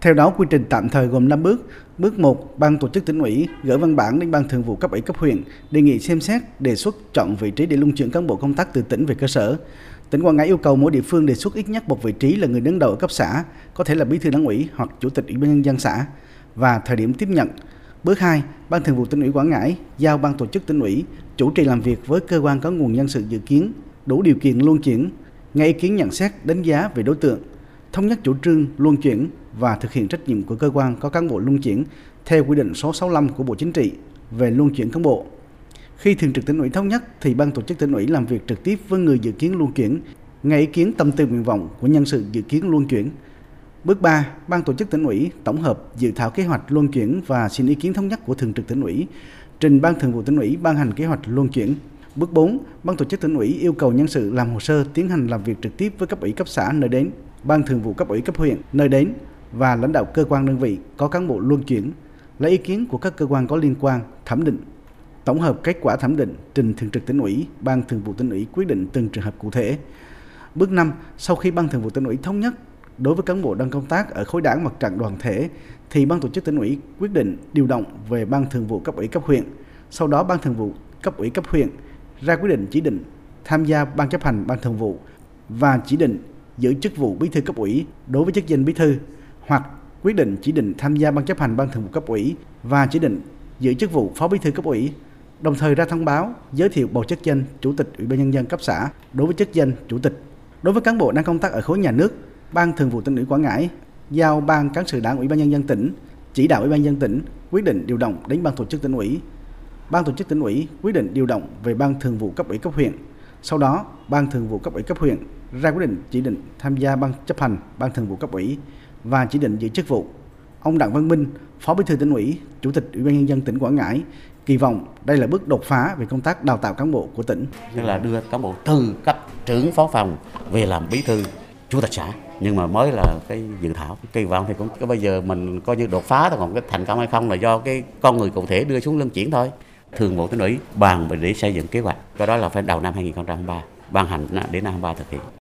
Theo đó, quy trình tạm thời gồm 5 bước. Bước 1, Ban Tổ chức Tỉnh ủy gửi văn bản đến Ban Thường vụ cấp ủy cấp huyện đề nghị xem xét, đề xuất chọn vị trí để luân chuyển cán bộ công tác từ tỉnh về cơ sở. Tỉnh Quảng Ngãi yêu cầu mỗi địa phương đề xuất ít nhất một vị trí là người đứng đầu ở cấp xã, có thể là bí thư đảng ủy hoặc chủ tịch ủy ban nhân dân xã, và thời điểm tiếp nhận. Bước 2, Ban Thường vụ Tỉnh ủy Quảng Ngãi giao Ban Tổ chức Tỉnh ủy chủ trì làm việc với cơ quan có nguồn nhân sự dự kiến đủ điều kiện luân chuyển, nghe ý kiến nhận xét, đánh giá về đối tượng, thống nhất chủ trương luân chuyển và thực hiện trách nhiệm của cơ quan có cán bộ luân chuyển theo quy định số 65 của Bộ Chính trị về luân chuyển cán bộ. Khi Thường trực Tỉnh ủy thống nhất thì Ban Tổ chức Tỉnh ủy làm việc trực tiếp với người dự kiến luân chuyển, nghe ý kiến tâm tư nguyện vọng của nhân sự dự kiến luân chuyển. Bước 3, Ban Tổ chức Tỉnh ủy tổng hợp dự thảo kế hoạch luân chuyển và xin ý kiến thống nhất của Thường trực Tỉnh ủy, trình Ban Thường vụ Tỉnh ủy ban hành kế hoạch luân chuyển. Bước 4, Ban Tổ chức Tỉnh ủy yêu cầu nhân sự làm hồ sơ tiến hành làm việc trực tiếp với cấp ủy cấp xã nơi đến, Ban Thường vụ cấp ủy cấp huyện nơi đến và lãnh đạo cơ quan đơn vị có cán bộ luân chuyển, lấy ý kiến của các cơ quan có liên quan thẩm định, tổng hợp kết quả thẩm định, trình Thường trực Tỉnh ủy, Ban Thường vụ Tỉnh ủy quyết định từng trường hợp cụ thể. Bước 5, sau khi Ban Thường vụ Tỉnh ủy thống nhất đối với cán bộ đang công tác ở khối đảng, mặt trận, đoàn thể thì Ban Tổ chức Tỉnh ủy quyết định điều động về Ban Thường vụ cấp ủy cấp huyện. Sau đó Ban Thường vụ cấp ủy cấp huyện ra quyết định chỉ định tham gia Ban chấp hành Ban Thường vụ và chỉ định giữ chức vụ bí thư cấp ủy đối với chức danh bí thư, hoặc quyết định chỉ định tham gia Ban chấp hành Ban Thường vụ cấp ủy và chỉ định giữ chức vụ phó bí thư cấp ủy, đồng thời ra thông báo giới thiệu bầu chức danh chủ tịch ủy ban nhân dân cấp xã đối với chức danh chủ tịch. Đối với cán bộ đang công tác ở khối nhà nước, Ban Thường vụ Tỉnh ủy Quảng Ngãi giao Ban Cán sự Đảng Ủy ban nhân dân tỉnh chỉ đạo Ủy ban nhân dân tỉnh quyết định điều động đến Ban Tổ chức Tỉnh ủy. Ban Tổ chức Tỉnh ủy quyết định điều động về Ban Thường vụ cấp ủy cấp huyện. Sau đó, Ban Thường vụ cấp ủy cấp huyện ra quyết định chỉ định tham gia Ban chấp hành Ban Thường vụ cấp ủy và chỉ định giữ chức vụ. Ông Đặng Văn Minh, Phó Bí thư Tỉnh ủy, Chủ tịch Ủy ban nhân dân tỉnh Quảng Ngãi kỳ vọng đây là bước đột phá về công tác đào tạo cán bộ của tỉnh. Tức là đưa cán bộ từ cấp trưởng phó phòng về làm bí thư, chủ tịch xã. Nhưng mà mới là cái dự thảo, kỳ vọng thì cũng cái bây giờ mình coi như đột phá thôi, còn cái thành công hay không là do cái con người cụ thể đưa xuống luân chuyển thôi. Thường vụ Tỉnh ủy bàn để xây dựng kế hoạch, cái đó là phải đầu năm 2023, ban hành đến năm 2023 thực hiện.